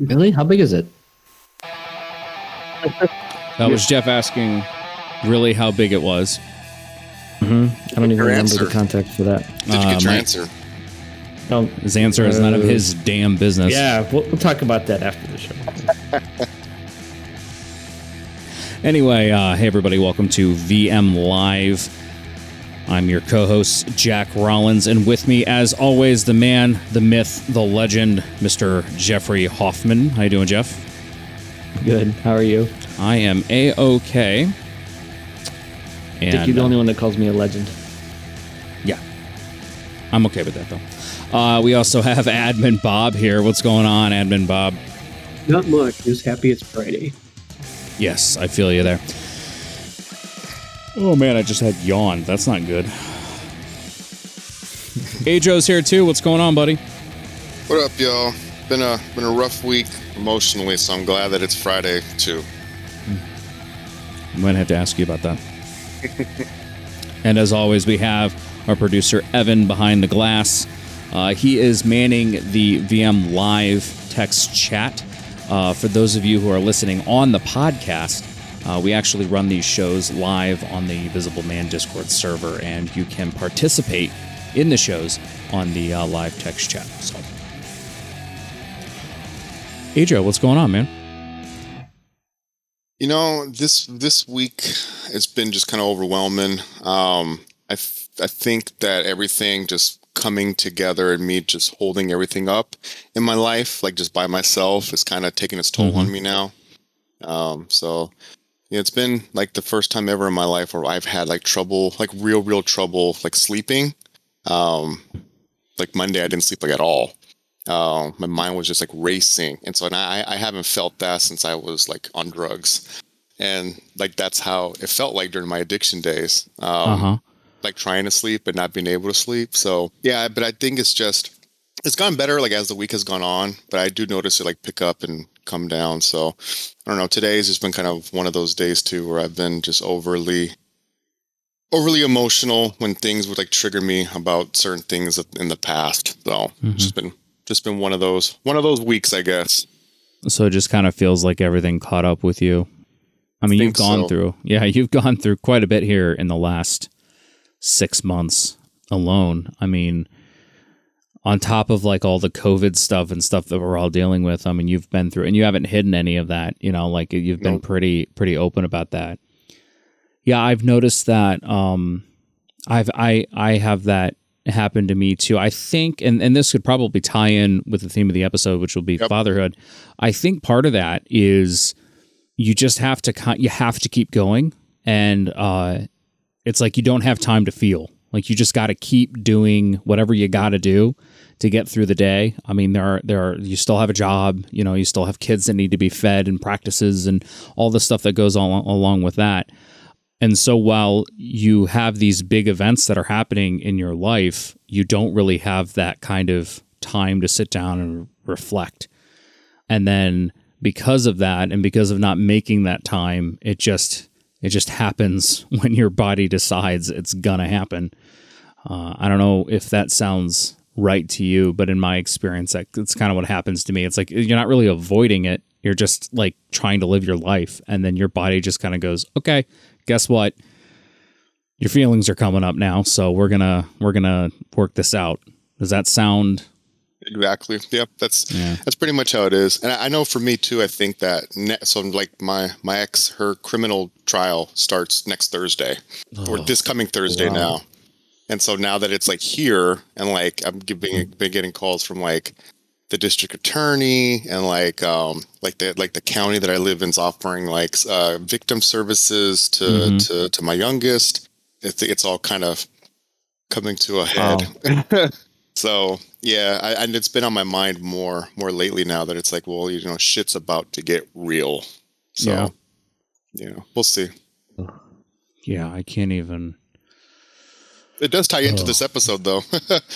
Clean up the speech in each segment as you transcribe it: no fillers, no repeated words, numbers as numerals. Really? How big is it? That was Jeff asking really how big it was. I don't even remember the context for that. Did you get your answer? No. His answer is none of his damn business. Yeah, we'll talk about that after the show. Anyway, hey everybody, welcome to VM Live. I'm your co-host, Jack Rollins, and with me, as always, the man, the myth, the legend, Mr. Jeffrey Hoffman. How you doing, Jeff? Good. How are you? I am A-OK. And I think you're the only one that calls me a legend. Yeah. I'm okay with that, though. We also have Admin Bob here. What's going on, Admin Bob? Not much. Just happy it's Friday. Yes, I feel you there. Oh, man, I just had yawned. That's not good. Adro's here, too. What's going on, buddy? What up, y'all? Been a rough week emotionally, so I'm glad that it's Friday, too. I might have to ask you about that. And as always, we have our producer, Evan, behind the glass. He is manning the VM Live text chat. For those of you who are listening on the podcast, we actually run these shows live on the Visible Man Discord server, and you can participate in the shows on the live text chat. So, Adro, what's going on, man? You know, this week it's been just kind of overwhelming. I think that everything just coming together and me just holding everything up in my life, like just by myself, is kind of taking its toll on me now. So yeah, it's been like the first time ever in my life where I've had like trouble, like real trouble, like sleeping. Like Monday, I didn't sleep like at all. My mind was just like racing. And so I haven't felt that since I was like on drugs. And like, that's how it felt like during my addiction days, like trying to sleep but not being able to sleep. So yeah, but I think it's gotten better like as the week has gone on, but I do notice it like pick up and come down. So I don't know, today's just been kind of one of those days too, where I've been just overly emotional when things would like trigger me about certain things in the past. So it's just been one of those weeks, I guess. So it just kind of feels like everything caught up with you. I mean, you've gone through quite a bit here in the last 6 months alone. I mean, on top of like all the COVID stuff and stuff that we're all dealing with, I mean, you've been through, and you haven't hidden any of that, you know, like you've been pretty open about that. Yeah. I've noticed that, I have that happen to me too. I think, and this could probably tie in with the theme of the episode, which will be fatherhood. I think part of that is you just have to keep going. And, it's like you don't have time to feel. Like you just got to keep doing whatever you got to do to get through the day. I mean, you still have a job, you know, you still have kids that need to be fed and practices and all the stuff that goes along with that. And so while you have these big events that are happening in your life, you don't really have that kind of time to sit down and reflect. And then because of that, and because of not making that time, it just happens when your body decides it's going to happen. I don't know if that sounds right to you, but in my experience, that's kind of what happens to me. It's like you're not really avoiding it. You're just like trying to live your life. And then your body just kind of goes, okay, guess what? Your feelings are coming up now. So we're going to work this out. Does that sound exactly? Yep. That's pretty much how it is. And I know for me too, I think that my ex, her criminal trial starts next Thursday or this coming Thursday now. And so now that it's like here and like I've been getting calls from like the district attorney and like the county that I live in is offering like victim services to my youngest. It's all kind of coming to a head. So yeah, and it's been on my mind more lately now that it's like, well, you know, shit's about to get real. So, you know, we'll see. Yeah, I can't even. It does tie into this episode, though.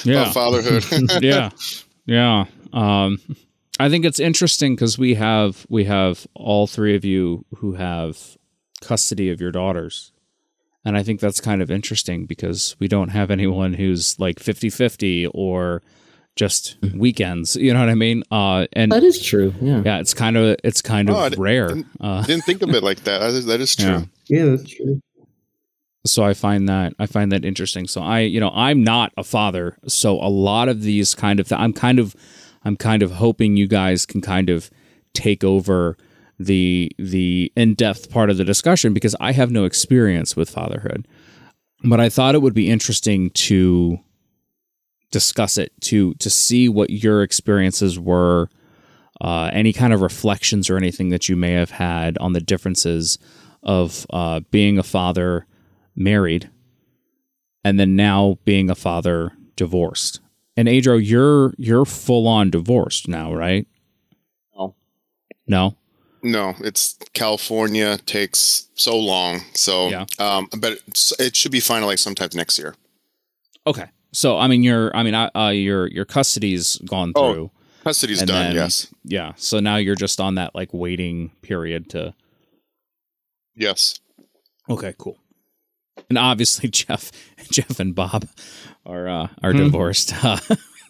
Yeah, about fatherhood. yeah. I think it's interesting because we have all three of you who have custody of your daughters. And I think that's kind of interesting because we don't have anyone who's like 50-50 or, just weekends. You know what I mean? And that is true. Yeah. Yeah. It's kind of rare. Didn't think of it like that. That is true. Yeah. Yeah, that's true. So I find that interesting. So I'm not a father. So a lot of these kind of, I'm kind of hoping you guys can kind of take over the in-depth part of the discussion, because I have no experience with fatherhood, but I thought it would be interesting to discuss it, to see what your experiences were, any kind of reflections or anything that you may have had on the differences of being a father married and then now being a father divorced. And Adro, you're full on divorced now, right? No, it's California takes so long. So, yeah. But it should be finalized like sometime next year. Okay. So, your custody's gone through. Custody's done. Yes. Yeah. So now you're just on that like waiting period to. Yes. Okay, cool. And obviously Jeff and Bob are divorced.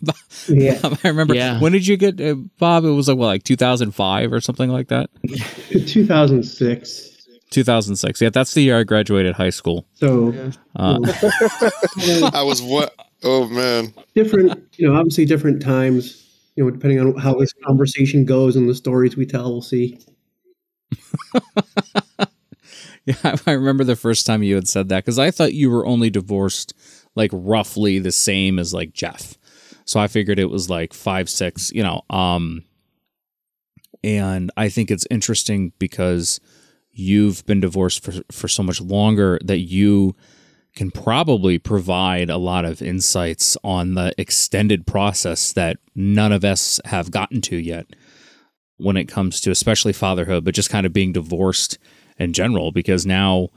Bob, yeah. I remember. Yeah. When did you get Bob? It was like 2005 or something like that. 2006. 2006. Yeah, that's the year I graduated high school. So I was what? Oh man. Different. Obviously different times. Depending on how this conversation goes and the stories we tell, we'll see. Yeah, I remember the first time you had said that, because I thought you were only divorced like roughly the same as like Jeff. So I figured it was like 5, 6, and I think it's interesting because you've been divorced for so much longer that you can probably provide a lot of insights on the extended process that none of us have gotten to yet when it comes to especially fatherhood, but just kind of being divorced in general, because now,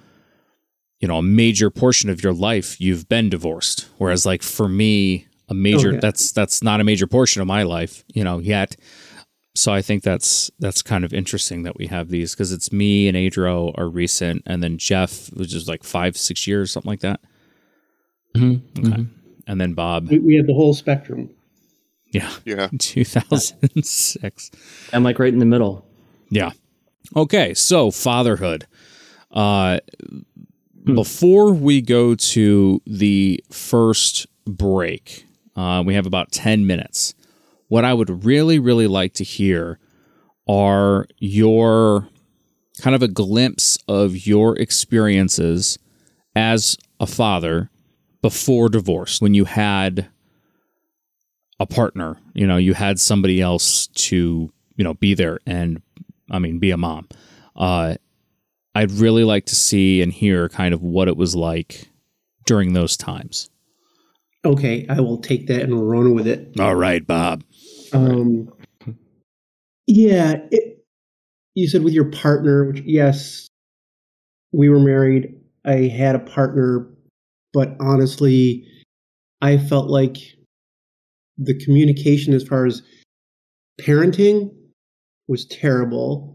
a major portion of your life you've been divorced. Whereas like for me, that's not a major portion of my life, yet. So I think that's kind of interesting that we have these, because it's me and Adro are recent, and then Jeff, which is like 5, 6 years, something like that. Mm-hmm. Okay. Mm-hmm. And then Bob. We had the whole spectrum. Yeah. Yeah. 2006. I'm like right in the middle. Yeah. Okay. So fatherhood. Before we go to the first break, we have about 10 minutes. What I would really, really like to hear are your kind of a glimpse of your experiences as a father before divorce, when you had a partner, you had somebody else to, be there and, be a mom. I'd really like to see and hear kind of what it was like during those times. Okay, I will take that and run with it. All right, Bob. Yeah, you said with your partner, which, yes, we were married. I had a partner, but honestly, I felt like the communication as far as parenting was terrible.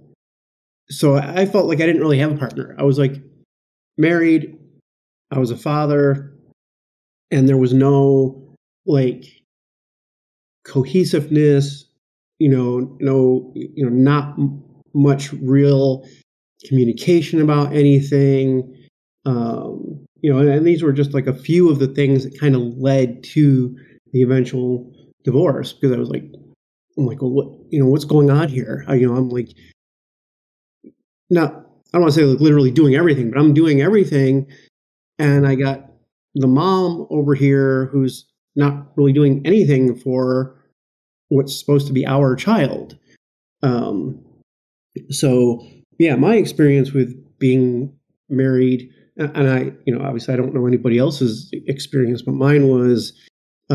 So I felt like I didn't really have a partner. I was like married, I was a father. And there was no, cohesiveness, not much real communication about anything. And these were just, a few of the things that kind of led to the eventual divorce. Because I was like, well, what, what's going on here? I'm like, not, I don't want to say, literally doing everything, but I'm doing everything. And I got the mom over here who's not really doing anything for what's supposed to be our child. So yeah, my experience with being married, and I, obviously I don't know anybody else's experience, but mine was, I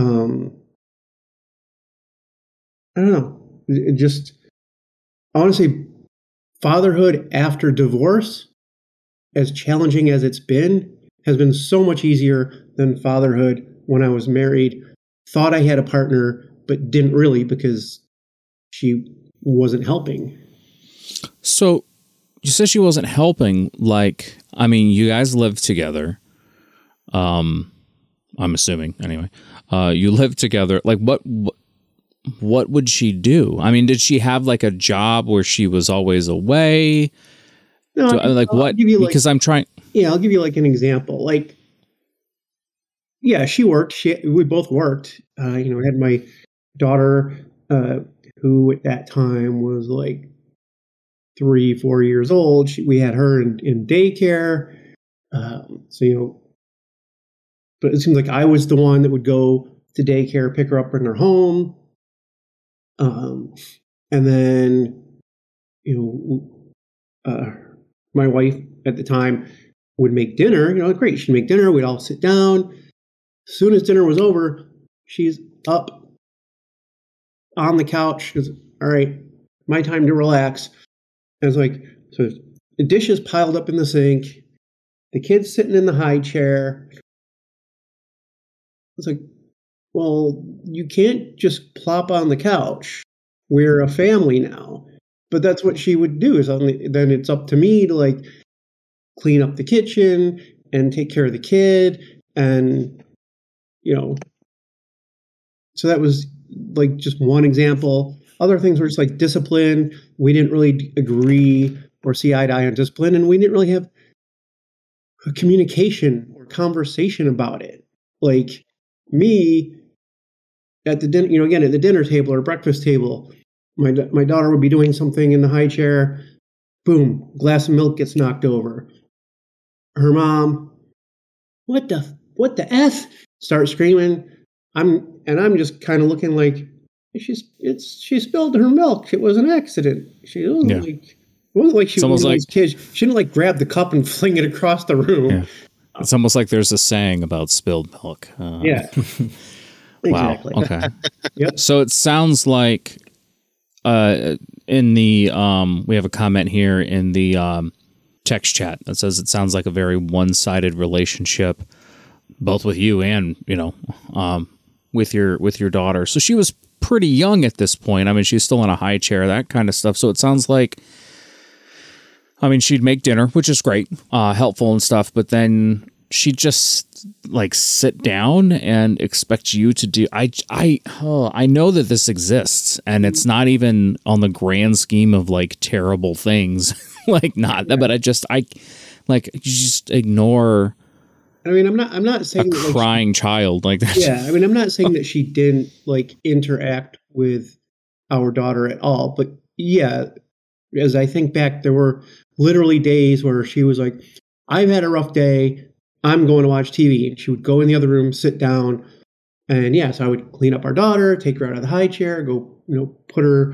don't know, it just, I want to say fatherhood after divorce, as challenging as it's been, has been so much easier than fatherhood when I was married. Thought I had a partner, but didn't really, because she wasn't helping. So you said she wasn't helping. You guys lived together. I'm assuming anyway, you lived together. Like what what would she do? I mean, did she have like a job where she was always away? No, so, like what? Because I'm trying. Yeah, I'll give you like an example. Like, yeah, she worked. We both worked. You know, I had my daughter, who at that time was like 3-4 years old. We had her in daycare. So, you know, but it seems like I was the one that would go to daycare, pick her up in her home. And then, you know, my wife at the time would make dinner. You know, great. She'd make dinner. We'd all sit down. As soon as dinner was over, she's up on the couch. She goes, all right, my time to relax. And it's like, so the dishes piled up in the sink. The kid's sitting in the high chair. It's like, well, you can't just plop on the couch. We're a family now. But that's what she would do. Is then it's up to me to like clean up the kitchen and take care of the kid. And, you know, so that was like just one example. Other things were just like discipline. We didn't really agree or see eye to eye on discipline. And we didn't really have a communication or conversation about it. Like me at the dinner, you know, again, at the dinner table or breakfast table, my daughter would be doing something in the high chair. Boom, glass of milk gets knocked over. Her mom, what the F? Starts screaming. I'm just kind of looking like, she spilled her milk. It was an accident. She wasn't like she was like kids. She didn't like grab the cup and fling it across the room. Yeah. It's almost like there's a saying about spilled milk. Yeah. Wow. Exactly. Okay. Yep. So it sounds like in the we have a comment here in the text chat that says it sounds like a very one-sided relationship, both with you and, you know, with your daughter. So she was pretty young at this point. I mean, she's still in a high chair, that kind of stuff. So it sounds like, I mean, she'd make dinner, which is great, helpful and stuff, but then she'd just like sit down and expect you to do. I know that this exists, and it's not even on the grand scheme of like terrible things, like not that, but you just ignore. I mean, I'm not saying that, like, crying child like that. Yeah, I mean, I'm not saying that she didn't like interact with our daughter at all, but yeah, as I think back, there were literally days where she was like, "I've had a rough day. I'm going to watch TV," and she would go in the other room, sit down, and yeah, so I would clean up our daughter, take her out of the high chair, go, you know, put her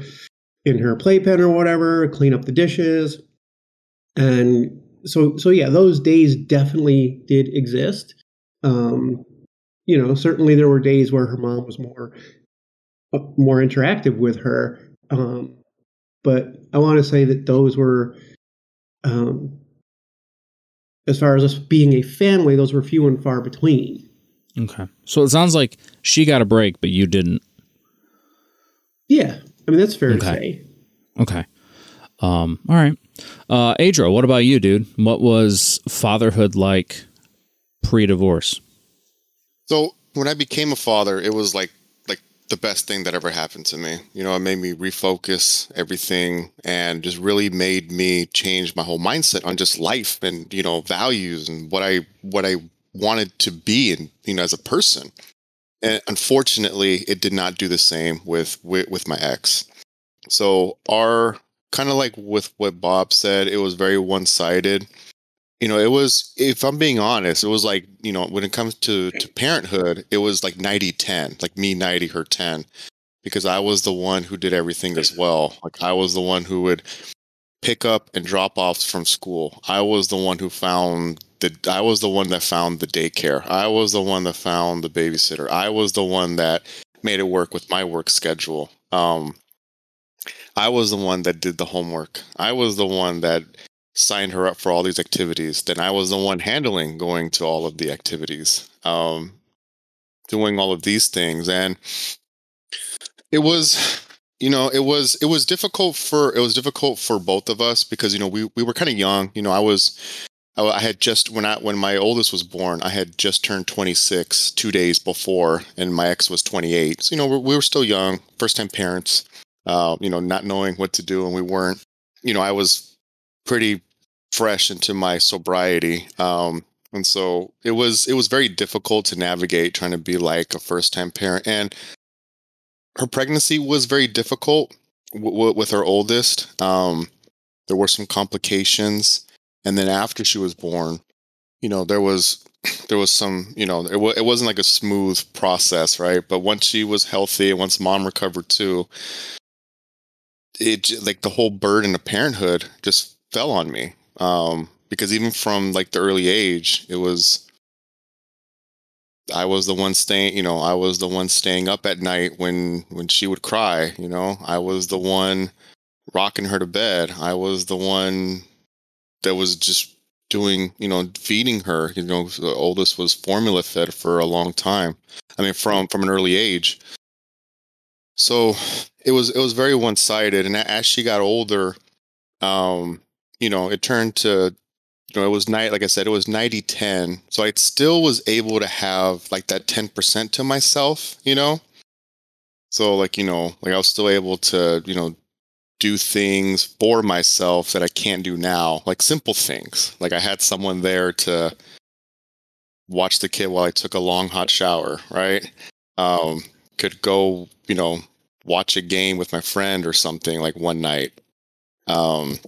in her playpen or whatever, clean up the dishes, and. So yeah, those days definitely did exist. You know, certainly there were days where her mom was more interactive with her. But I want to say that those were, as far as us being a family, those were few and far between. Okay. So it sounds like she got a break, but you didn't. Yeah. I mean, that's fair to say. Okay. All right. Adro, what about you, dude? What was fatherhood like pre-divorce? So when I became a father, it was like the best thing that ever happened to me. You know, it made me refocus everything and just really made me change my whole mindset on just life and, you know, values and what I wanted to be and, you know, as a person. And unfortunately, it did not do the same with my ex. So our kind of like with what Bob said, it was very one-sided. You know, it was, if I'm being honest, it was like, you know, when it comes to parenthood, it was like 90-10, like me 90, her 10, because I was the one who did everything as well. Like I was the one who would pick up and drop off from school. I was the one who found the daycare. I was the one that found the babysitter. I was the one that made it work with my work schedule. I was the one that did the homework. I was the one that signed her up for all these activities. Then I was the one handling going to all of the activities, doing all of these things. And it was, you know, it was difficult for both of us because, you know, we were kind of young. You know, I was I had just, when my oldest was born, I had just turned 26 2 days before, and my ex was 28. So, you know, we were still young, first-time parents, you know, not knowing what to do, and we weren't. You know, I was pretty fresh into my sobriety, and so it was very difficult to navigate trying to be like a first-time parent. And her pregnancy was very difficult with our oldest. There were some complications. And then after she was born, you know, there was some, you know, it wasn't like a smooth process, right? But once she was healthy, once mom recovered too, it like the whole burden of parenthood just fell on me. Because even from like the early age, I was the one staying up at night when she would cry, you know, I was the one rocking her to bed. I was the one that was just doing, you know, feeding her. You know, the oldest was formula fed for a long time. I mean, from an early age. So it was very one-sided. And as she got older, you know, it turned to, you know, like I said, it was 90-10. So I still was able to have like that 10% to myself, you know? So like, you know, like I was still able to, you know, do things for myself that I can't do now, like simple things. Like I had someone there to watch the kid while I took a long hot shower, right? Could go, you know, watch a game with my friend or something like one night. Could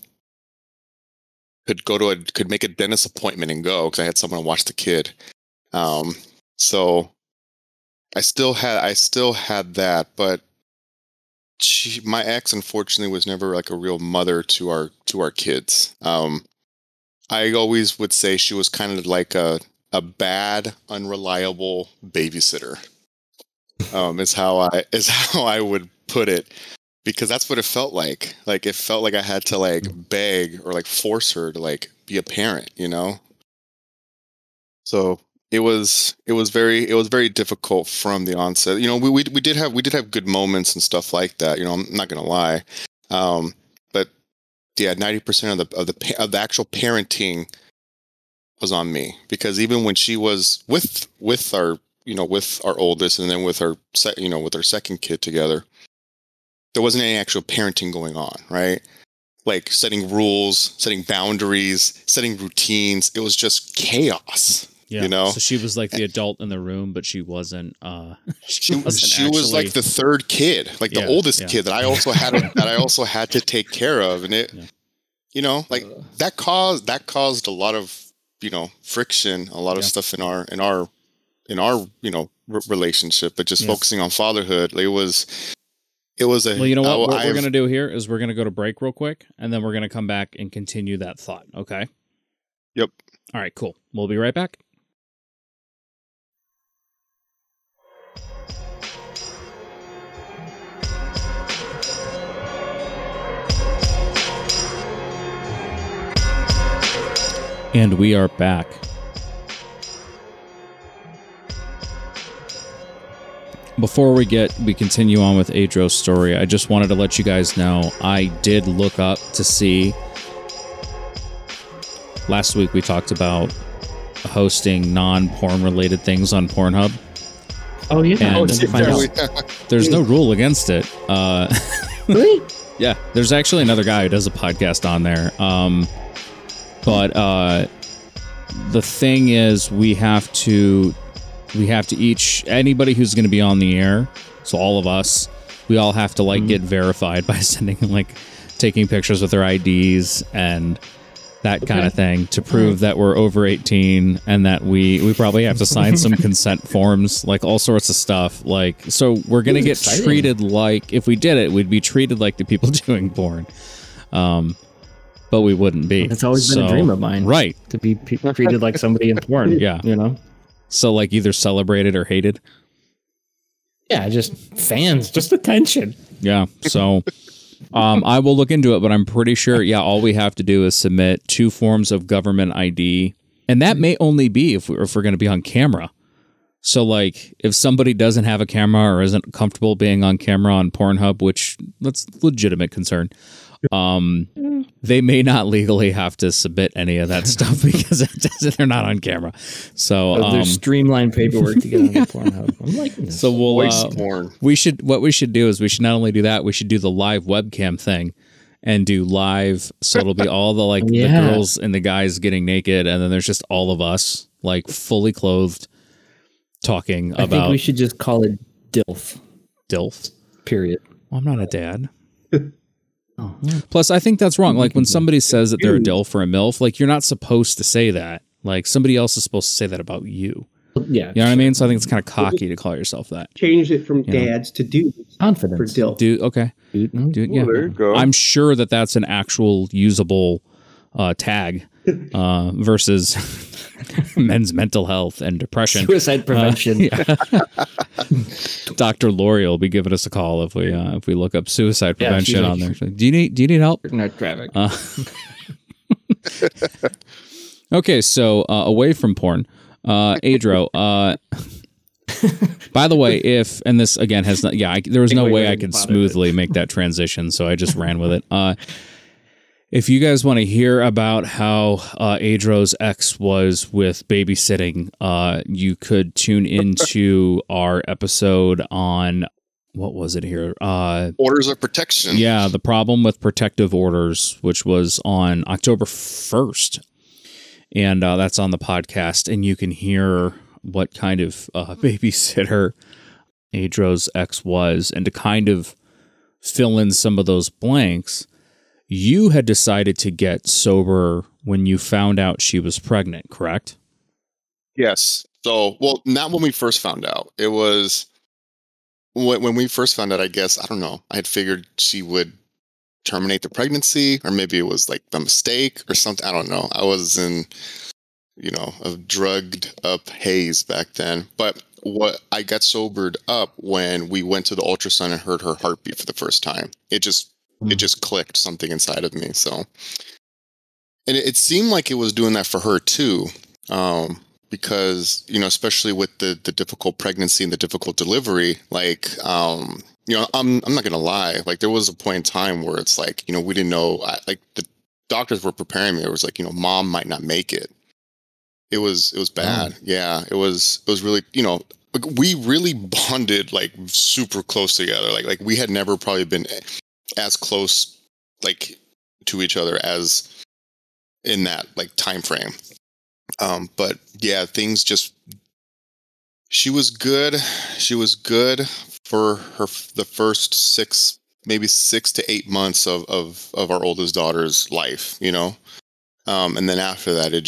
make a dentist appointment and go because I had someone to watch the kid. So I still had that, but my ex, unfortunately, was never like a real mother to our kids. I always would say she was kind of like a bad, unreliable babysitter. Is how I would put it, because that's what it felt like. Like it felt like I had to like beg or like force her to like be a parent, you know. So It was very difficult from the onset. You know, we did have good moments and stuff like that. You know, I'm not gonna lie, but yeah, 90% of the actual parenting was on me, because even when she was with our oldest, and then with our second kid together, there wasn't any actual parenting going on, right? Like setting rules, setting boundaries, setting routines. It was just chaos. Yeah. You know? So she was like the adult in the room, but she wasn't. She was like the third kid, like the oldest kid that I also had to take care of, and it, you know, like that caused a lot of, you know, friction, a lot of stuff in our you know relationship. But just focusing on fatherhood, it was a. Well, you know what we're gonna do here is we're gonna go to break real quick, and then we're gonna come back and continue that thought. Okay. Yep. All right. Cool. We'll be right back. And we are back. Before we continue on with Adro's story, I just wanted to let you guys know I did look up to see. Last week we talked about hosting non-porn related things on Pornhub. Oh, you can find out. There's no rule against it. Really? Yeah, there's actually another guy who does a podcast on there. But the thing is, we have to each, anybody who's going to be on the air, so all of us, we all have to like get verified by sending taking pictures with our IDs and that kind of thing to prove that we're over 18, and that we probably have to sign some consent forms, like all sorts of stuff. Like, so we're going to get treated like, if we did it, we'd be treated like the people doing porn. But we wouldn't be. It's always been a dream of mine, right? To be treated like somebody in porn. Yeah, you know. So like either celebrated or hated. Yeah, just fans, just attention. Yeah. So, I will look into it, but I'm pretty sure. Yeah, all we have to do is submit 2 forms of government ID, and that may only be if we're going to be on camera. So like if somebody doesn't have a camera or isn't comfortable being on camera on Pornhub, which that's legitimate concern. They may not legally have to submit any of that stuff because it doesn't, they're not on camera. So there's streamlined paperwork to get on the Pornhub. I'm like, so we'll we should not only do that, we should do the live webcam thing and do live. So it'll be all the the girls and the guys getting naked, and then there's just all of us like fully clothed talking about. I think we should just call it DILF. DILF. Period. Well, I'm not a dad. Oh. Plus, I think that's wrong. Like when somebody says that they're a DILF or a MILF, like you're not supposed to say that. Like somebody else is supposed to say that about you. Yeah, you know what I mean. So I think it's kind of cocky to call yourself that. Change it from dads to dudes. Confidence. For DILF. Dude. Okay. Dude. Yeah. There you go. I'm sure that that's an actual usable tag versus men's mental health and depression, suicide prevention. Dr. Lori will be giving us a call if we look up suicide prevention on there. Like, do you need help? Not traffic. Okay, so away from porn, Adro. By the way, if and this again has not. Yeah, there was no way I could smoothly make that transition, so I just ran with it. If you guys want to hear about how Adro's ex was with babysitting, you could tune into our episode on, what was it here? Orders of protection. Yeah, the problem with protective orders, which was on October 1st. And that's on the podcast. And you can hear what kind of babysitter Adro's ex was. And to kind of fill in some of those blanks, you had decided to get sober when you found out she was pregnant, correct? Yes. So, well, not when we first found out. It was when we first found out, I guess, I don't know. I had figured she would terminate the pregnancy, or maybe it was like the mistake or something. I don't know. I was in, you know, a drugged up haze back then. But what I got sobered up when we went to the ultrasound and heard her heartbeat for the first time. It just clicked something inside of me. So, and it seemed like it was doing that for her too, because, you know, especially with the difficult pregnancy and the difficult delivery, like, you know, I'm not gonna lie. Like there was a point in time where it's like, you know, we didn't know. Like the doctors were preparing me. It was like, you know, mom might not make it. It was bad. Oh. Yeah, it was really, you know. We really bonded like super close together. Like we had never probably been as close like to each other as in that like time frame. But yeah, things just, she was good for her the first 6 to 8 months of our oldest daughter's life, you know. And then after that it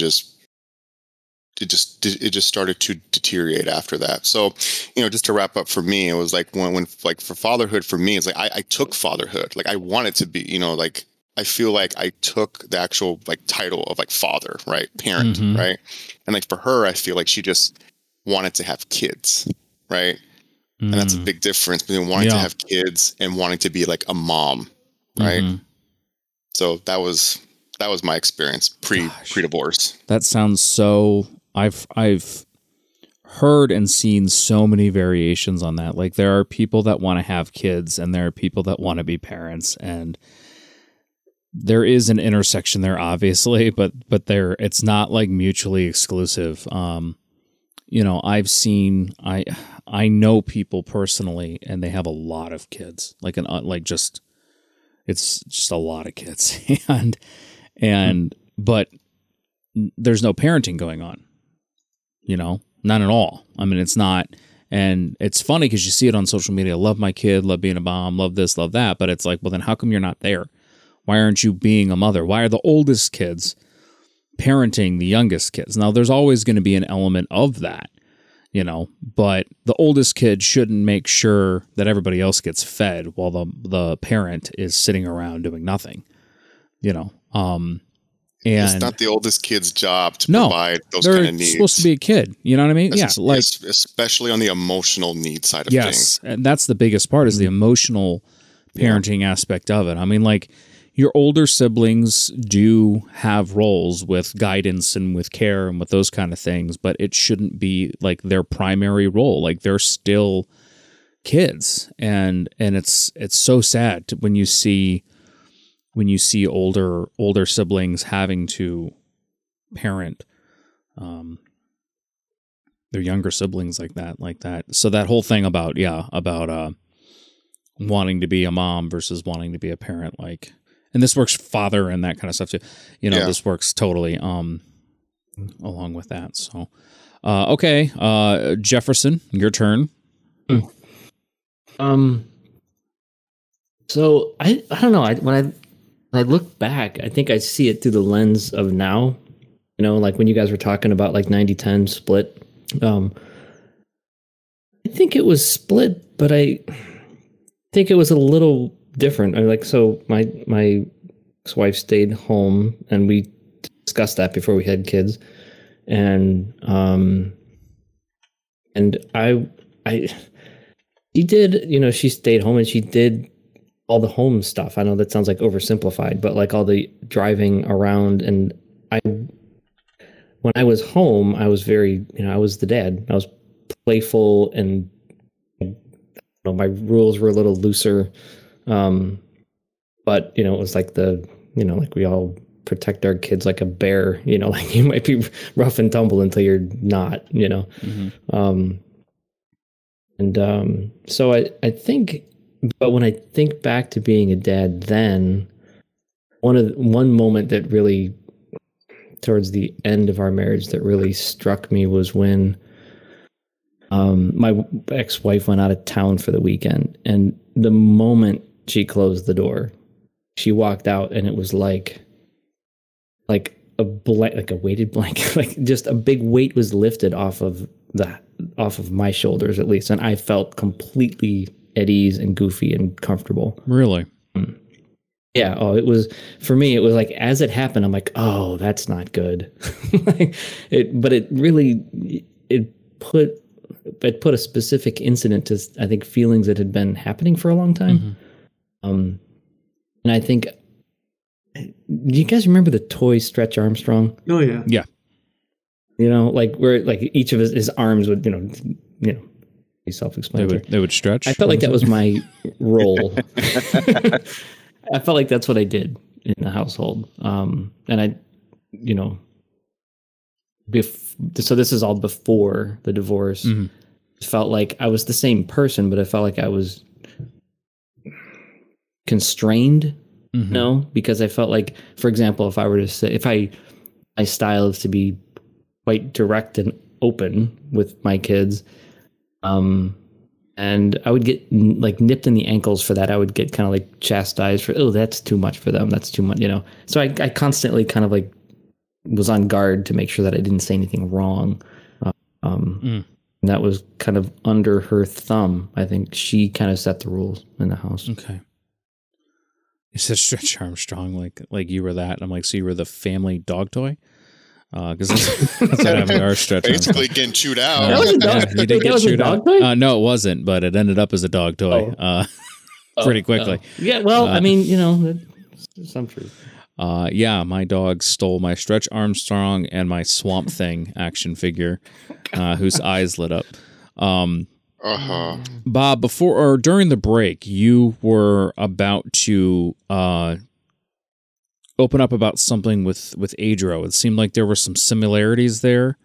just started to deteriorate after that. So, you know, just to wrap up for me, it was like when like for fatherhood for me, it's like I took fatherhood. Like I wanted to be, you know, like I feel like I took the actual like title of like father, right? Parent, mm-hmm. right? And like for her, I feel like she just wanted to have kids, right? Mm-hmm. And that's a big difference between wanting to have kids and wanting to be like a mom, right? Mm-hmm. So that was my experience pre-divorce. That sounds so. I've heard and seen so many variations on that. Like there are people that want to have kids and there are people that want to be parents, and there is an intersection there obviously, but there it's not like mutually exclusive. You know, I've seen I know people personally and they have a lot of kids. Like it's just a lot of kids and but there's no parenting going on. You know, not at all. I mean, it's not. And it's funny because you see it on social media. Love my kid. Love being a mom. Love this, love that. But it's like, well, then how come you're not there? Why aren't you being a mother? Why are the oldest kids parenting the youngest kids? Now, there's always going to be an element of that, you know, but the oldest kid shouldn't make sure that everybody else gets fed while the parent is sitting around doing nothing, you know. And it's not the oldest kid's job to provide those kind of needs. They're supposed to be a kid. You know what I mean? Yeah. Like, especially on the emotional need side of things. Yes, and that's the biggest part is the emotional parenting aspect of it. I mean, like your older siblings do have roles with guidance and with care and with those kind of things, but it shouldn't be like their primary role. Like they're still kids. And it's so sad when you see when you see older siblings having to parent their younger siblings like that. So that whole thing about wanting to be a mom versus wanting to be a parent, like, and this works father and that kind of stuff too. This works totally along with that. So, okay, Jefferson, your turn. So I don't know. When I look back, I think I see it through the lens of now. You know, like when you guys were talking about like 90-10 split. I think it was split, but I think it was a little different. I mean, like, so my ex-wife stayed home, and we discussed that before we had kids, and she did, she stayed home and she did all the home stuff. I know that sounds like oversimplified, but like all the driving around, and when I was home, I was very, I was the dad. I was playful, and my rules were a little looser. But it was like like we all protect our kids like a bear. Like you might be rough and tumble until you're not. Mm-hmm. So I think, but when I think back to being a dad, then one moment that really, towards the end of our marriage, that really struck me was when my ex-wife went out of town for the weekend, and the moment she closed the door, she walked out, and it was like a weighted blanket, like just a big weight was lifted off of my shoulders, at least, and I felt completely at ease and goofy and comfortable. Really? Yeah. Oh, it was, for me, it was like, as it happened, I'm like, oh, that's not good. But it put a specific incident to, I think, feelings that had been happening for a long time. Mm-hmm. And I think, do you guys remember the toy Stretch Armstrong? Oh yeah. Yeah. Like where like each of his arms would, be self-explanatory. They would stretch. I felt like that was my role. I felt like that's what I did in the household. And I, so this is all before the divorce. Mm-hmm. It felt like I was the same person, but I felt like I was constrained. Mm-hmm. No, because I felt like, for example, if I were to say, if my style is to be quite direct and open with my kids, and I would get like nipped in the ankles for that. I would get kind of like chastised for, oh, that's too much for them. That's too much, So I constantly kind of like was on guard to make sure that I didn't say anything wrong. And that was kind of under her thumb. I think she kind of set the rules in the house. Okay. You said Stretch Armstrong, like you were that. And I'm like, so you were the family dog toy? Because that's what happened to our Stretch Basically Armstrong. Getting chewed out. That was a dog. Yeah, he did get chewed out. Toy? No, it wasn't, but it ended up as a dog toy pretty quickly. Oh. Yeah, well, I mean, there's some truth. Yeah, my dog stole my Stretch Armstrong and my Swamp Thing action figure, whose eyes lit up. Bob, before or during the break, you were about to open up about something with Adro. It seemed like there were some similarities there.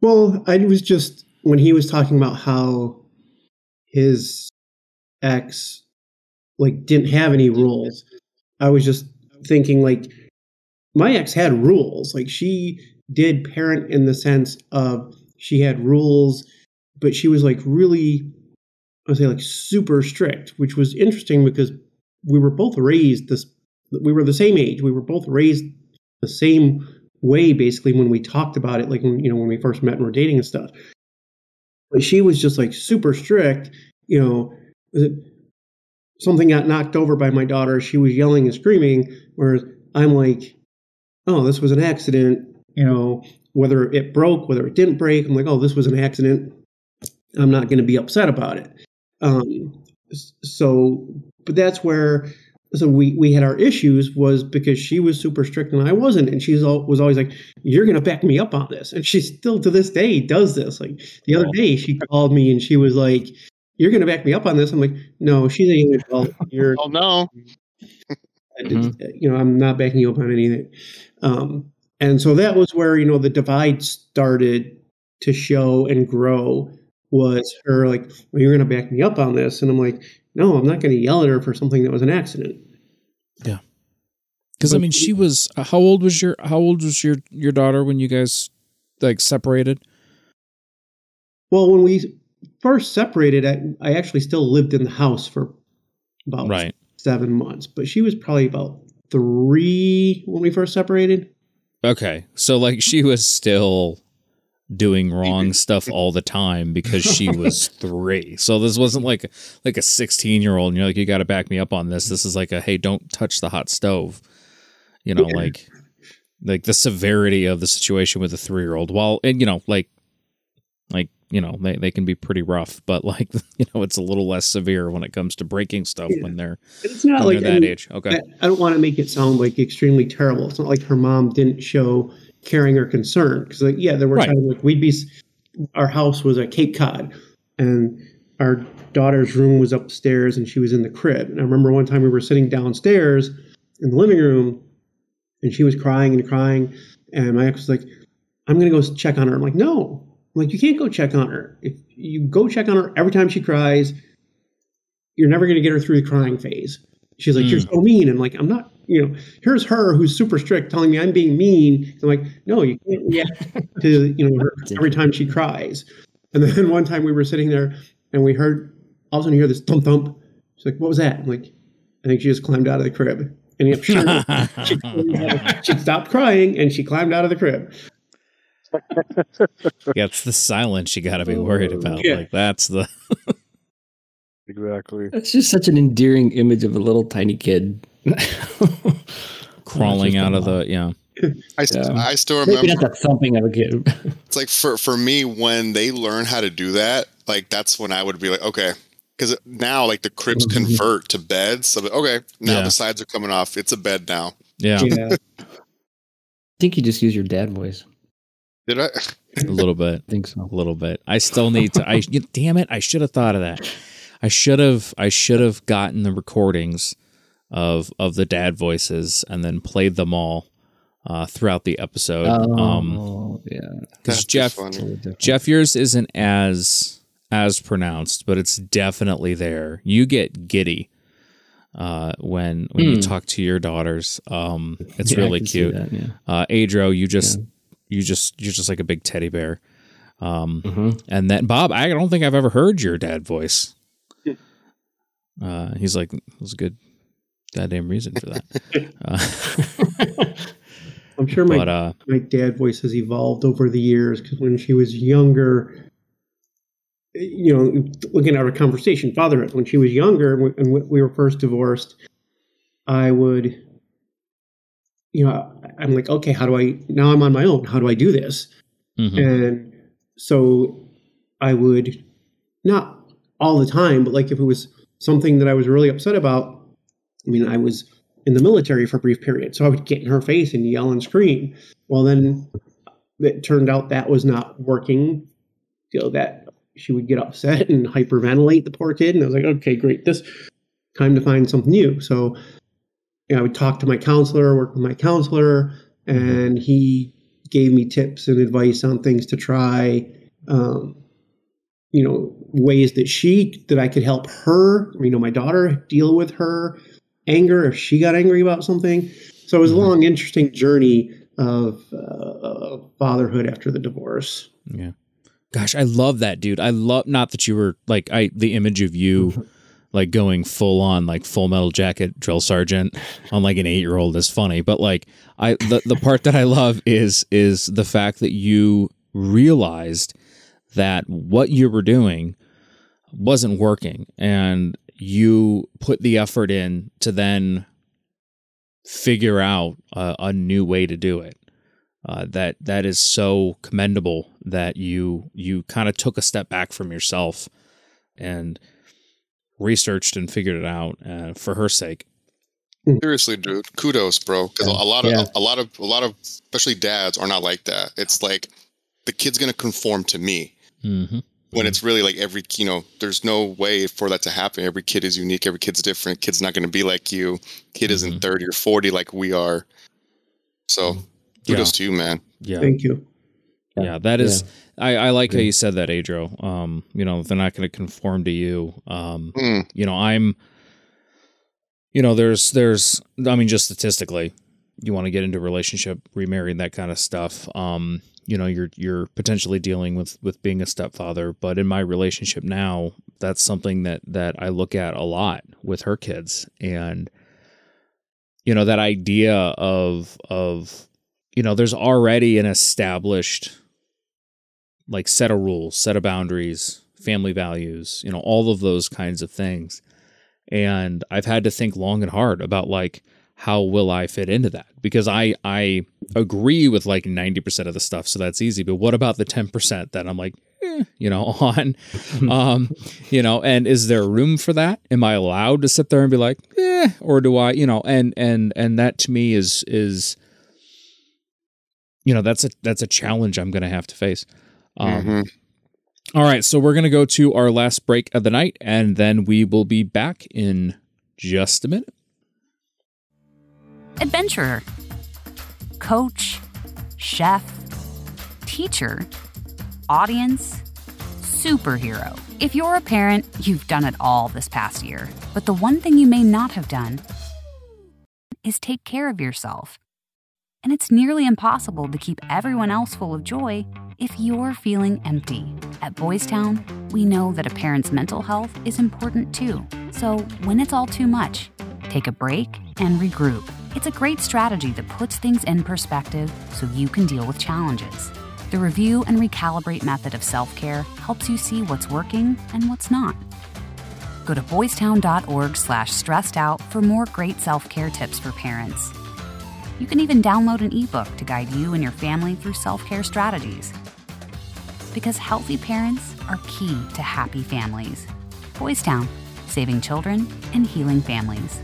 Well, I was just, when he was talking about how his ex like didn't have any rules, I was just thinking like my ex had rules. Like she did parent in the sense of she had rules, but she was like really, I would say like super strict, which was interesting because we were both raised this. We were the same age. We were both raised the same way, basically, when we talked about it, like, when we first met and were dating and stuff. But she was just, like, super strict, Something got knocked over by my daughter. She was yelling and screaming, whereas I'm like, oh, this was an accident, whether it broke, whether it didn't break. I'm like, oh, this was an accident. I'm not going to be upset about it. But that's where... So we had our issues was because she was super strict and I wasn't. And she was always like, you're going to back me up on this. And she still to this day does this. Like the other day she called me and she was like, you're going to back me up on this. I'm like, no, she's an adult. Oh, no. I'm not backing you up on anything. And so that was where, you know, the divide started to show and grow, was her like, well, you're going to back me up on this. And I'm like, no, I'm not going to yell at her for something that was an accident. Yeah. Because I mean, she was, how old was your daughter when you guys like separated? Well, when we first separated, I actually still lived in the house for about 7 months, but she was probably about 3 when we first separated. Okay. So like she was still doing wrong stuff all the time because she was 3. So this wasn't like a 16-year-old and you're like, you got to back me up on this. This is like a, hey, don't touch the hot stove. You know, like the severity of the situation with a 3-year-old, while, and you know, they can be pretty rough, but like, you know, it's a little less severe when it comes to breaking stuff when they're, it's not like that age. Okay. I don't want to make it sound like extremely terrible. It's not like her mom didn't show caring or concern. Cause like, yeah, there were times like our house was at Cape Cod and our daughter's room was upstairs and she was in the crib. And I remember one time we were sitting downstairs in the living room and she was crying and crying. And my ex was like, I'm going to go check on her. I'm like, no. I'm like, you can't go check on her. If you go check on her every time she cries, you're never going to get her through the crying phase. She's like, you're so mean. I'm like, I'm not, you know, here's her who's super strict telling me I'm being mean. I'm like, no, you can't react to, you know, her every time she cries. And then one time we were sitting there and we heard, all of a sudden you hear this thump thump. She's like, what was that? I'm like, I think she just climbed out of the crib. And you know, she stopped crying and she climbed out of the crib. Yeah, it's the silence you got to be worried about. Yeah. Like that's the exactly. That's just such an endearing image of a little tiny kid crawling out of the I still remember. Maybe that's the thumping of a kid. It's like for me when they learn how to do that, like that's when I would be like, okay, because now like the cribs convert to beds. So okay, now the sides are coming off. It's a bed now. Yeah. I think you just use your dad voice. Did I? A little bit. I think so. A little bit. I still need to. Damn it! I should have thought of that. I should have gotten the recordings of the dad voices and then played them all throughout the episode. Yeah. Because Jeff, yours isn't as pronounced, but it's definitely there. You get giddy when you talk to your daughters. It's really cute. That, Adro, you just. Yeah. You're just like a big teddy bear. And then Bob, I don't think I've ever heard your dad voice. He's like, there's a good goddamn reason for that. I'm sure my dad voice has evolved over the years. Cause when she was younger, you know, looking at our conversation, fatherhood, when she was younger and we were first divorced, I would, you know, I'm like, okay, now I'm on my own. How do I do this? And so I would, not all the time, but like if it was something that I was really upset about, I mean, I was in the military for a brief period, so I would get in her face and yell and scream. Well, then it turned out that was not working. You know, that she would get upset and hyperventilate, the poor kid. And I was like, okay, great. This time to find something new. So I would talk to my counselor, work with my counselor, and he gave me tips and advice on things to try, ways that I could help her, my daughter, deal with her anger if she got angry about something. So it was a long, interesting journey of fatherhood after the divorce. Yeah. Gosh, I love that, dude. Not that you were like, the image of you like going full on like Full Metal Jacket drill sergeant on like an 8-year-old is funny. But like the part that I love is the fact that you realized that what you were doing wasn't working and you put the effort in to then figure out a new way to do it. That is so commendable that you kind of took a step back from yourself and researched and figured it out for her sake. Seriously, dude, kudos, bro. Because a lot of especially dads are not like that. It's like the kid's gonna conform to me. when it's really like every, you know, there's no way for that to happen. Every kid is unique. Every kid's different. Kid's not going to be like you. Kid isn't 30 or 40 like we are. So kudos to you, man. Yeah. Thank you. Yeah, that is, I like how you said that, Adro. You know, they're not going to conform to you. You know, there's, I mean, just statistically, you want to get into a relationship, remarry, and that kind of stuff. You know, you're potentially dealing with being a stepfather, but in my relationship now, that's something that I look at a lot with her kids. And, you know, that idea of, you know, there's already an established, like, set of rules, set of boundaries, family values, you know, all of those kinds of things. And I've had to think long and hard about, like, how will I fit into that? Because I agree with like 90% of the stuff, so that's easy. But what about the 10% that I'm like, you know, on, you know, and is there room for that? Am I allowed to sit there and be like, or do I, you know, and that to me is, you know, that's a challenge I'm going to have to face. All right. So we're going to go to our last break of the night, and then we will be back in just a minute. Adventurer, coach, chef, teacher, audience, superhero. If you're a parent, you've done it all this past year. But the one thing you may not have done is take care of yourself. And it's nearly impossible to keep everyone else full of joy if you're feeling empty. At Boys Town, we know that a parent's mental health is important too. So when it's all too much, take a break and regroup. It's a great strategy that puts things in perspective so you can deal with challenges. The review and recalibrate method of self-care helps you see what's working and what's not. Go to boystown.org/stressedout for more great self-care tips for parents. You can even download an ebook to guide you and your family through self-care strategies. Because healthy parents are key to happy families. Boys Town, saving children and healing families.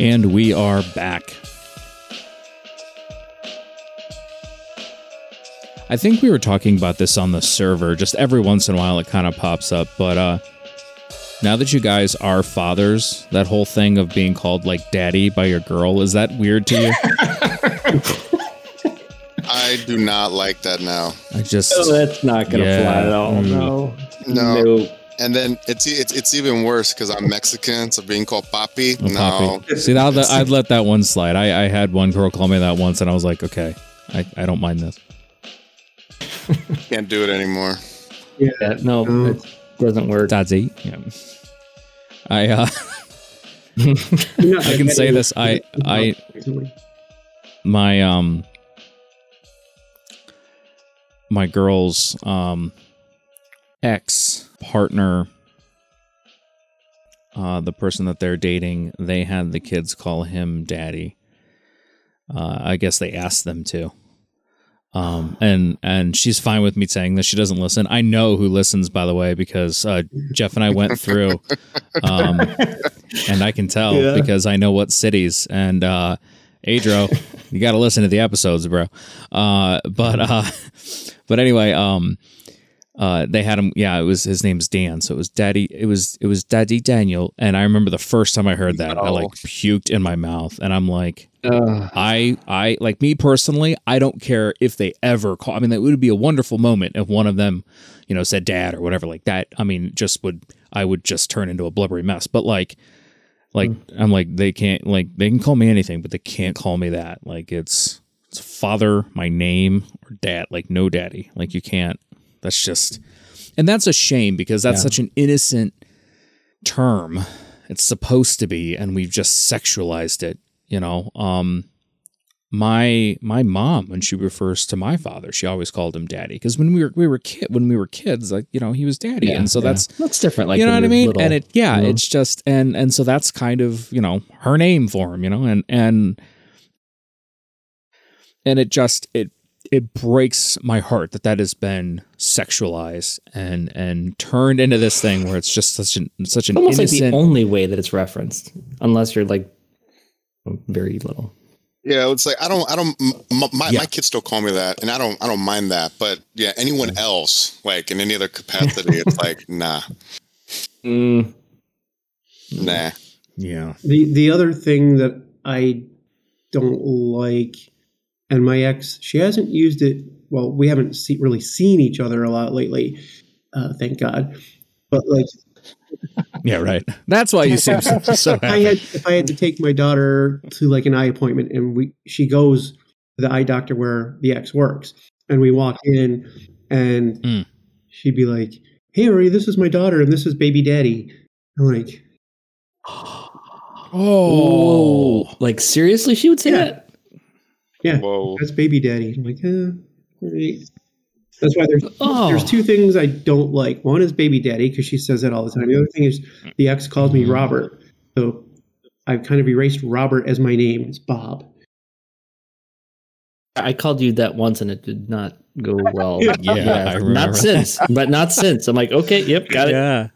And we are back. I think we were talking about this on the server. Just every once in a while it kind of pops up. But now that you guys are fathers, that whole thing of being called like daddy by your girl, is that weird to you? I do not like that now. Oh, that's not going to fly at all. No. And then it's even worse because I'm Mexican, so being called papi. Papi. See, I'd let that one slide. I had one girl call me that once, and I was like, okay, I don't mind this. Can't do it anymore. Yeah, no, it doesn't work. Daddy. Yeah. I can say this. My girl's ex-partner, the person that they're dating, they had the kids call him daddy. I guess they asked them to. And she's fine with me saying this. She doesn't listen. I know who listens, by the way, because Jeff and I went through, and I can tell because I know what cities. And Adro, you got to listen to the episodes, bro. But anyway, they had him. Yeah, it was, his name's Dan, so it was Daddy. It was Daddy Daniel. And I remember the first time I heard that, I like puked in my mouth, and I'm like, I like, me personally, I don't care if they ever call. I mean, that would be a wonderful moment if one of them, you know, said dad or whatever like that. I mean, I would just turn into a blubbery mess. But like I'm like, they can't, like, they can call me anything, but they can't call me that. Like, it's father, my name, or dad. Like, no daddy. Like, you can't. That's just, and that's a shame because that's such an innocent term. It's supposed to be, and we've just sexualized it, you know. My mom, when she refers to my father, she always called him daddy, because when we were kids, like, you know, he was daddy, and so that's different, like, you know what I mean. Little, and it, you know? It's just, and so that's kind of, you know, her name for him, you know, and it just it. it breaks my heart that that has been sexualized and turned into this thing where it's just such an almost innocent, like the only way that it's referenced, unless you're like very little. Yeah, it's like my kids still call me that, and I don't mind that, but yeah, anyone else, like in any other capacity, it's like nah. Mm. Nah. Yeah. The other thing that I don't like, and my ex, she hasn't used it. Well, we haven't really seen each other a lot lately, thank God. But like, yeah, right. That's why you seem so happy. If I had to take my daughter to like an eye appointment, and she goes to the eye doctor where the ex works, and we walk in, and she'd be like, "Hey, Rory, this is my daughter, and this is baby daddy." I'm like, "Oh, like seriously?" She would say that. Yeah, whoa. That's baby daddy. I'm like, right. That's why there's two things I don't like. One is baby daddy, because she says that all the time. The other thing is the ex calls me Robert. So I've kind of erased Robert as my name. It's Bob. I called you that once and it did not go well. yeah, I remember. Not since. I'm like, okay, yep, got it. Yeah.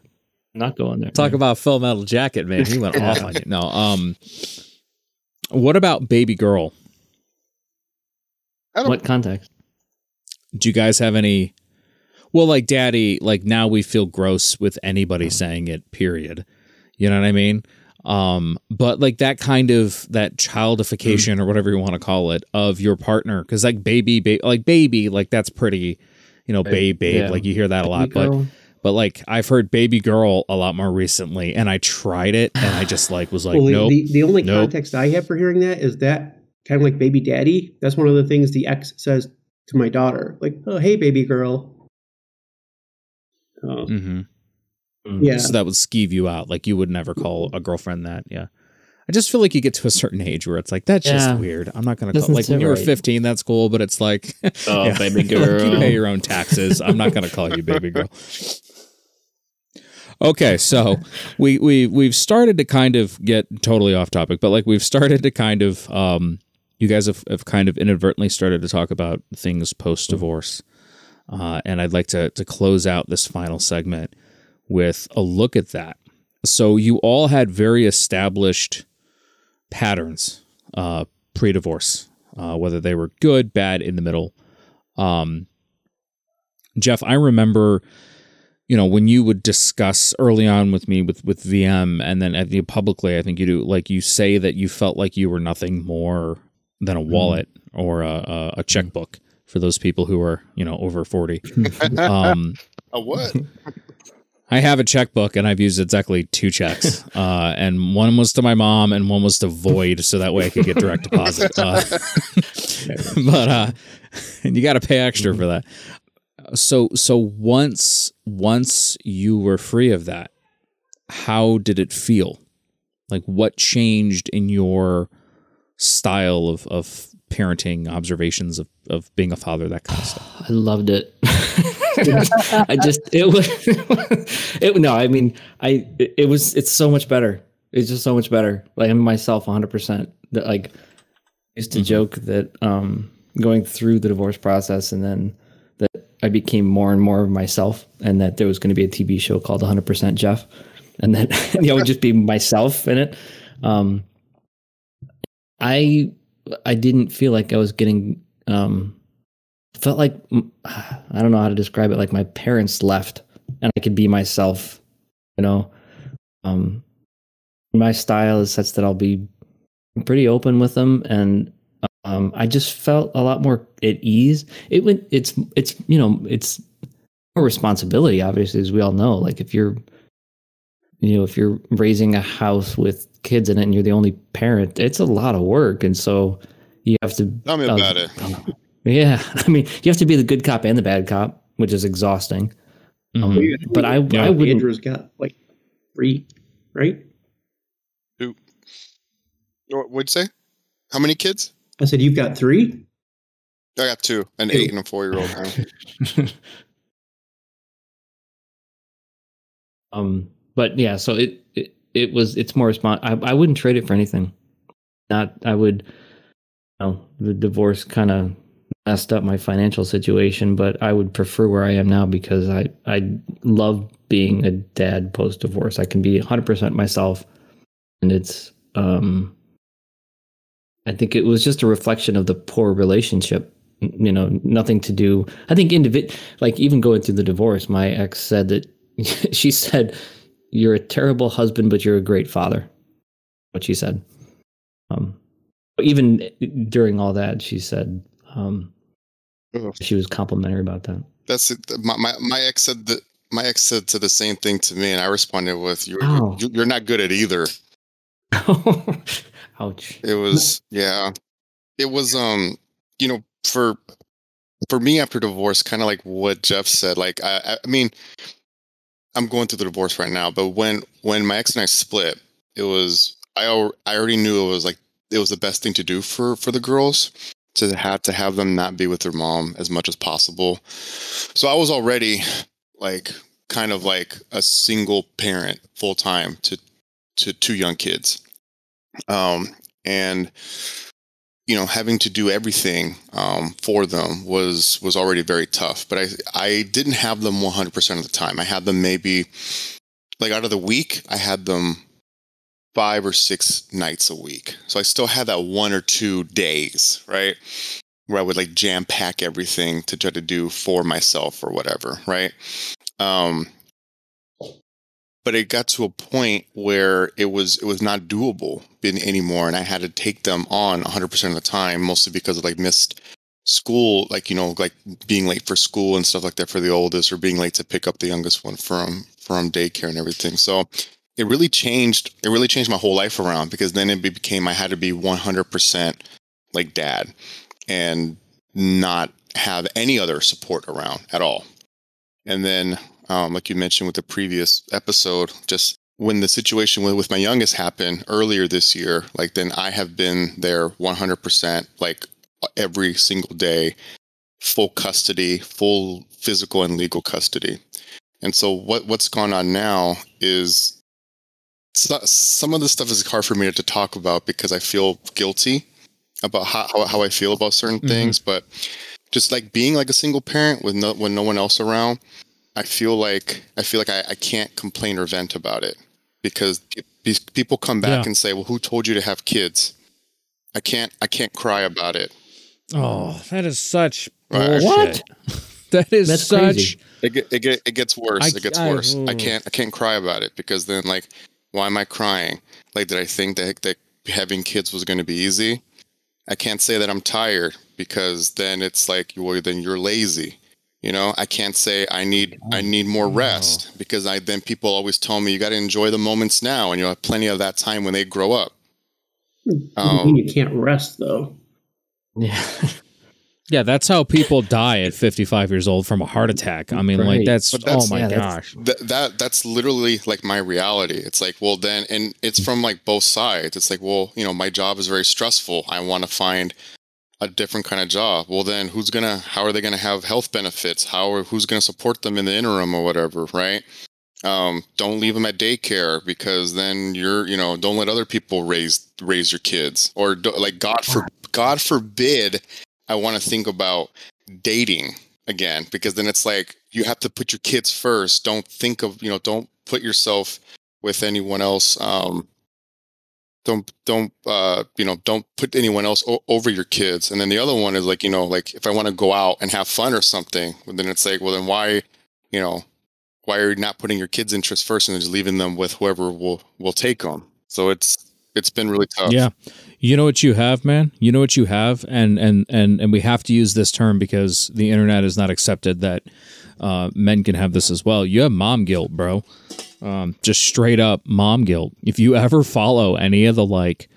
Not going there. Talk about Full Metal Jacket, man. He went off on you. No. What about baby girl? What context? Do you guys have any? Well, like daddy, like now we feel gross with anybody saying it, period. You know what I mean? But like that kind of that childification or whatever you want to call it of your partner. Cause like baby, like that's pretty, you know, babe, yeah. Like you hear that a lot, but like I've heard baby girl a lot more recently, and I tried it and I just like was like, well, nope. The only context I have for hearing that is that kind of like baby daddy. That's one of the things the ex says to my daughter, like, "Oh, hey, baby girl." Yeah. So that would skeeve you out. Like you would never call a girlfriend that. Yeah. I just feel like you get to a certain age where it's like, that's just weird. I'm not going to call like when you were 15, that's cool. But it's like, oh, baby girl. Like, you pay your own taxes. I'm not going to call you baby girl. Okay, so we've started to kind of get totally off topic, but like we've started to kind of you guys have kind of inadvertently started to talk about things post-divorce. And I'd like to close out this final segment with a look at that. So you all had very established patterns pre-divorce, whether they were good, bad, in the middle. Jeff, I remember, you know, when you would discuss early on with me with VM, and then at the publicly, I think you do, like you say that you felt like you were nothing more than a wallet or a checkbook for those people who are, you know, over 40. A what? I have a checkbook, and I've used exactly 2 checks. And one was to my mom and one was to Void. So that way I could get direct deposit. And you got to pay extra for that. So once you were free of that, how did it feel? Like what changed in your style of parenting, observations of being a father, that kind of stuff? I loved it. It's so much better. It's just so much better. Like I'm myself 100%. That like I used to joke that going through the divorce process and then that I became more and more of myself, and that there was going to be a TV show called 100% Jeff, and then I would just be myself in it. I didn't feel like I was getting, felt like, I don't know how to describe it. Like my parents left and I could be myself, you know? My style is such that I'll be pretty open with them. And, I just felt a lot more at ease. It's you know, it's more responsibility, obviously, as we all know. Like if you're raising a house with kids in it and you're the only parent, it's a lot of work. And so you have to tell me about it. Yeah. I mean, you have to be the good cop and the bad cop, which is exhausting. But I would. Andrew's got like 3, right? 2. What'd you say? How many kids? I said, you've got 3? I got 2, an 8 and a 4-year-old. But yeah, so it's more responsible. I wouldn't trade it for anything. The divorce kind of messed up my financial situation, but I would prefer where I am now because I love being a dad post-divorce. I can be 100% myself, and it's I think it was just a reflection of the poor relationship, you know, nothing to do. I think like even going through the divorce, my ex said that she said, "You're a terrible husband, but you're a great father." What she said. Even during all that, she said she was complimentary about that. That's it. My ex said that. My ex said the same thing to me, and I responded with, "You're not good at either." Ouch. It was, yeah. It was, you know, for me after divorce, kind of like what Jeff said, like, I mean, I'm going through the divorce right now, but when my ex and I split, it was, I already knew it was like, it was the best thing to do for the girls to have them not be with their mom as much as possible. So I was already like, kind of like a single parent full time to two young kids. And, you know, having to do everything, for them was already very tough, but I didn't have them 100% of the time. I had them maybe like out of the week, I had them 5 or 6 nights a week. So I still had that 1 or 2 days, right, where I would like jam pack everything to try to do for myself or whatever. Right. But it got to a point where it was not doable anymore, and I had to take them on 100% of the time, mostly because of like missed school, like, you know, like being late for school and stuff like that for the oldest, or being late to pick up the youngest one from daycare and everything. So it really changed my whole life around, because then it became I had to be 100% like dad and not have any other support around at all. And then like you mentioned with the previous episode, just when the situation with my youngest happened earlier this year, like then I have been there 100%, like every single day, full custody, full physical and legal custody. And so what's gone on now is some of this stuff is hard for me to talk about because I feel guilty about how I feel about certain things, but just like being like a single parent when no one else around, I feel like I can't complain or vent about it because people come back and say, "Well, who told you to have kids?" I can't cry about it. Oh, that is such bullshit. What? That's such crazy. It gets worse. It gets worse. I can't cry about it because then, like, why am I crying? Like, did I think that having kids was going to be easy? I can't say that I'm tired because then it's like, well, then you're lazy. You know, I can't say I need more rest because then people always tell me you got to enjoy the moments now and you'll have plenty of that time when they grow up. You can't rest though. Yeah. Yeah, that's how people die at 55 years old from a heart attack. I mean, right. Like that's oh my gosh. That's literally like my reality. It's like, well then, and it's from like both sides. It's like, well, you know, my job is very stressful. I want to find a different kind of job. Well, then how are they going to have health benefits? Who's going to support them in the interim or whatever, right? Don't leave them at daycare because then don't let other people raise your kids, or like God forbid, I want to think about dating again, because then it's like, you have to put your kids first. Don't put yourself with anyone else. Don't put anyone else over your kids. And then the other one is like, you know, like if I want to go out and have fun or something, then it's like, well, then why are you not putting your kids' interests first and just leaving them with whoever will take them? So it's been really tough. Yeah. You know what you have, man? You know what you have? And we have to use this term because the internet is not accepted that men can have this as well. You have mom guilt, bro. Just straight up mom guilt. If you ever follow any of the like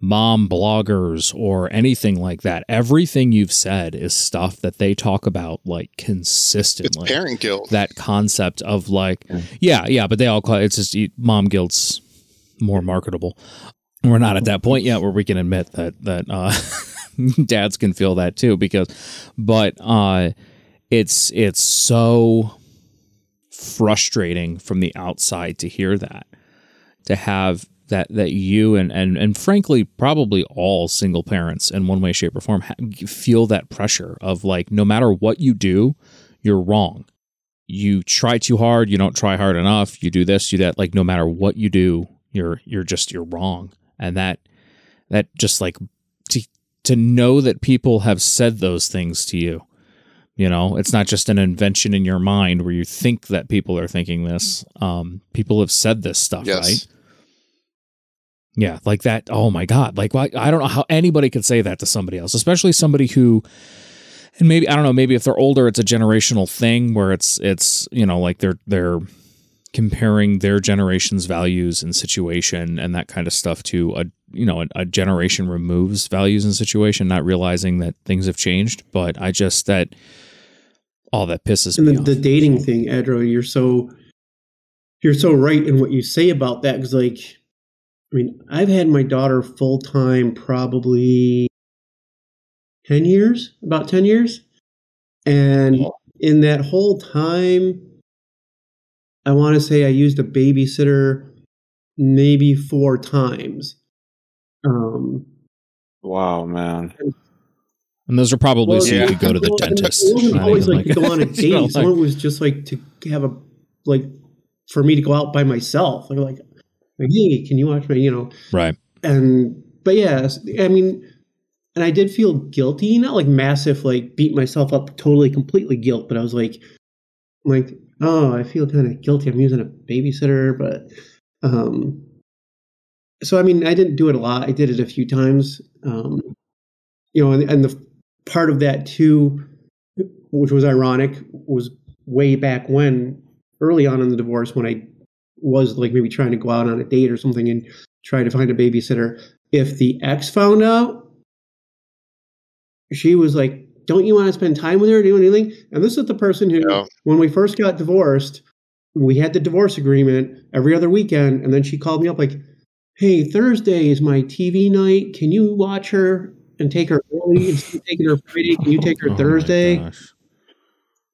mom bloggers or anything like that, everything you've said is stuff that they talk about like consistently. It's parent guilt. That concept of like, but they all call it's just mom guilt's more marketable. We're not at that point yet where we can admit that dads can feel that too, but it's so frustrating from the outside to hear that, to have that you and frankly, probably all single parents in one way, shape, or form feel that pressure of like, no matter what you do, you're wrong. You try too hard, you don't try hard enough, you do this, you do that, like no matter what you do, you're wrong. And that just like to know that people have said those things to you, you know, it's not just an invention in your mind where you think that people are thinking this. People have said this stuff, yes. Right? Yeah. Like that. Oh my God. Like, well, I don't know how anybody could say that to somebody else, especially somebody who, and maybe, I don't know, maybe if they're older, it's a generational thing where it's, you know, like they're comparing their generation's values and situation and that kind of stuff to a generation removes values and situation, not realizing that things have changed. But I just, that all that pisses me off. And the dating thing, Adro, you're so right in what you say about that. Cause like, I mean, I've had my daughter full time, probably 10 years, about 10 years. And in that whole time, I want to say I used a babysitter maybe 4 times. Wow, man. And those are probably so you could go to the dentist. It wasn't always like to go on a date. You know, like, someone was just like to have a, like for me to go out by myself. Like, hey, can you watch me? You know? Right. But yeah, I mean, and I did feel guilty, not like massive, like beat myself up totally, completely guilt. But I was like, oh, I feel kind of guilty. I'm using a babysitter, but, so, I mean, I didn't do it a lot. I did it a few times, you know, and the part of that too, which was ironic, was way back when, early on in the divorce, when I was like maybe trying to go out on a date or something and try to find a babysitter. If the ex found out, she was like, don't you want to spend time with her or do anything? And this is the person who, when we first got divorced, we had the divorce agreement every other weekend. And then she called me up like, hey, Thursday is my TV night. Can you watch her and take her early instead of taking her Friday? Can you take her Thursday?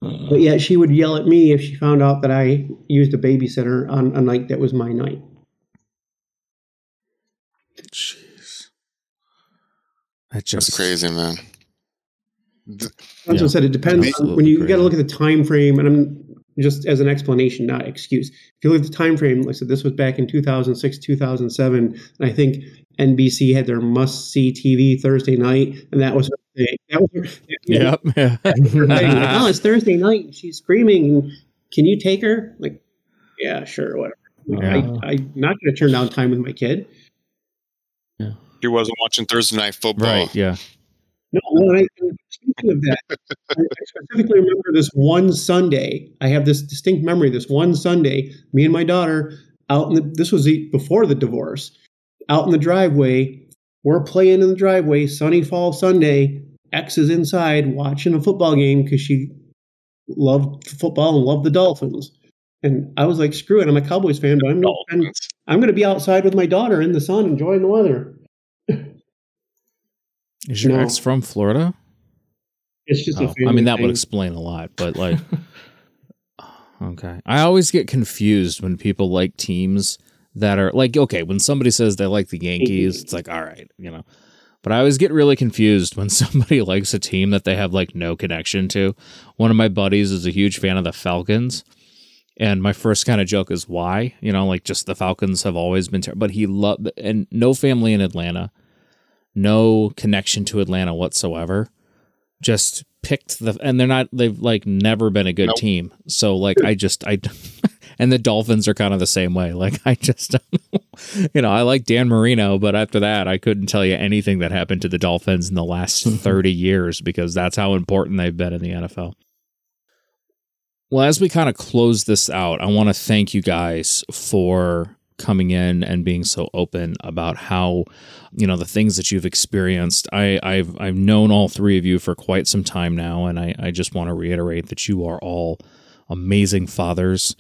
But yeah, she would yell at me if she found out that I used a babysitter on a night that was my night. Jeez. That's crazy, man. As I said, it depends on when you got to look at the time frame, and I'm just as an explanation, not excuse. If you look at the time frame, like I said, this was back in 2006, 2007, and I think NBC had their must-see TV Thursday night, and that was her thing. Well, it's Thursday night, and she's screaming. Can you take her? Like, yeah, sure, whatever. Yeah. I'm not going to turn down time with my kid. Yeah. He wasn't watching Thursday night football, right? Yeah. No, and speaking of that, I specifically remember this one Sunday. I have this distinct memory. This one Sunday, me and my daughter out in this was before the divorce, out in the driveway. We're playing in the driveway, sunny fall Sunday. X is inside watching a football game because she loved football and loved the Dolphins. And I was like, screw it, I'm a Cowboys fan, but I'm going to be outside with my daughter in the sun enjoying the weather. Is your ex from Florida? It's just a family. I mean, that would explain a lot, but like, okay. I always get confused when people like teams that are like, okay, when somebody says they like the Yankees, it's like, all right, you know, but I always get really confused when somebody likes a team that they have like no connection to. One of my buddies is a huge fan of the Falcons. And my first kind of joke is why, you know, like just the Falcons have always been, but he loved and no family in Atlanta. No connection to Atlanta whatsoever. Just picked and they've like never been a good team. So like and the Dolphins are kind of the same way. Like I just, you know, I like Dan Marino, but after that, I couldn't tell you anything that happened to the Dolphins in the last 30 years because that's how important they've been in the NFL. Well, as we kind of close this out, I want to thank you guys for coming in and being so open about how, you know, the things that you've experienced. I've known all three of you for quite some time now, and I just want to reiterate that you are all amazing fathers.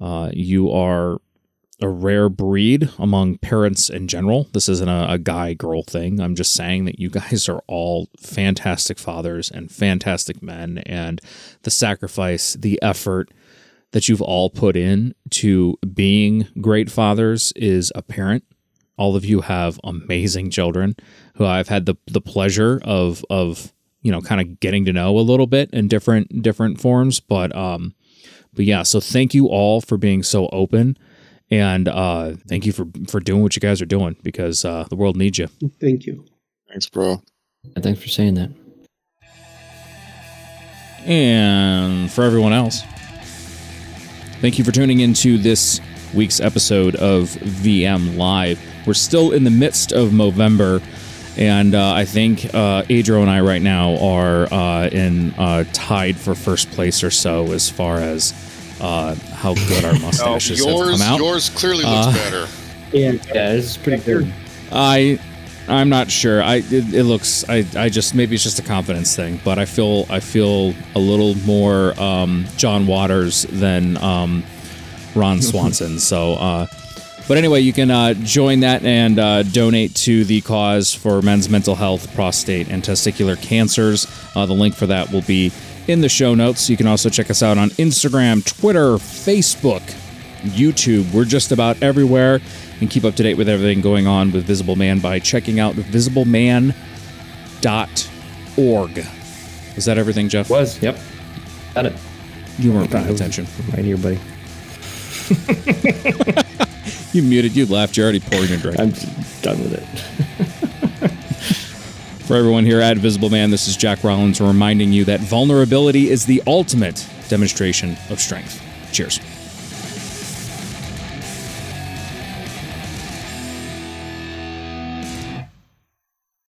You are a rare breed among parents in general. This isn't a guy-girl thing. I'm just saying that you guys are all fantastic fathers and fantastic men, and the sacrifice, the effort that you've all put in to being great fathers is apparent All of you have amazing children who I've had the pleasure of kind of getting to know a little bit in different forms. But yeah, so thank you all for being so open. And thank you for doing what you guys are doing, because the world needs you. Thank you. Thanks, bro. And thanks for saying that. And for everyone else, thank you for tuning into this week's episode of VM Live. We're still in the midst of Movember, and I think Adro and I right now are tied for first place or so as far as how good our mustaches have come out. Yours clearly looks better. Yeah, it's pretty good. I'm not sure. It looks. I just, maybe it's just a confidence thing, but I feel a little more John Waters than Ron Swanson. So, but anyway, you can join that and donate to the cause for men's mental health, prostate, and testicular cancers. The link for that will be in the show notes. You can also check us out on Instagram, Twitter, Facebook, YouTube. We're just about everywhere. And keep up to date with everything going on with Visible Man by checking out visibleman.org. Is that everything, Jeff? Was. Yep. Got it. You weren't paying attention. Right here, buddy. You muted. You laughed. You're already pouring your drink. I'm done with it. For everyone here at Visible Man, this is Jack Rollins reminding you that vulnerability is the ultimate demonstration of strength. Cheers.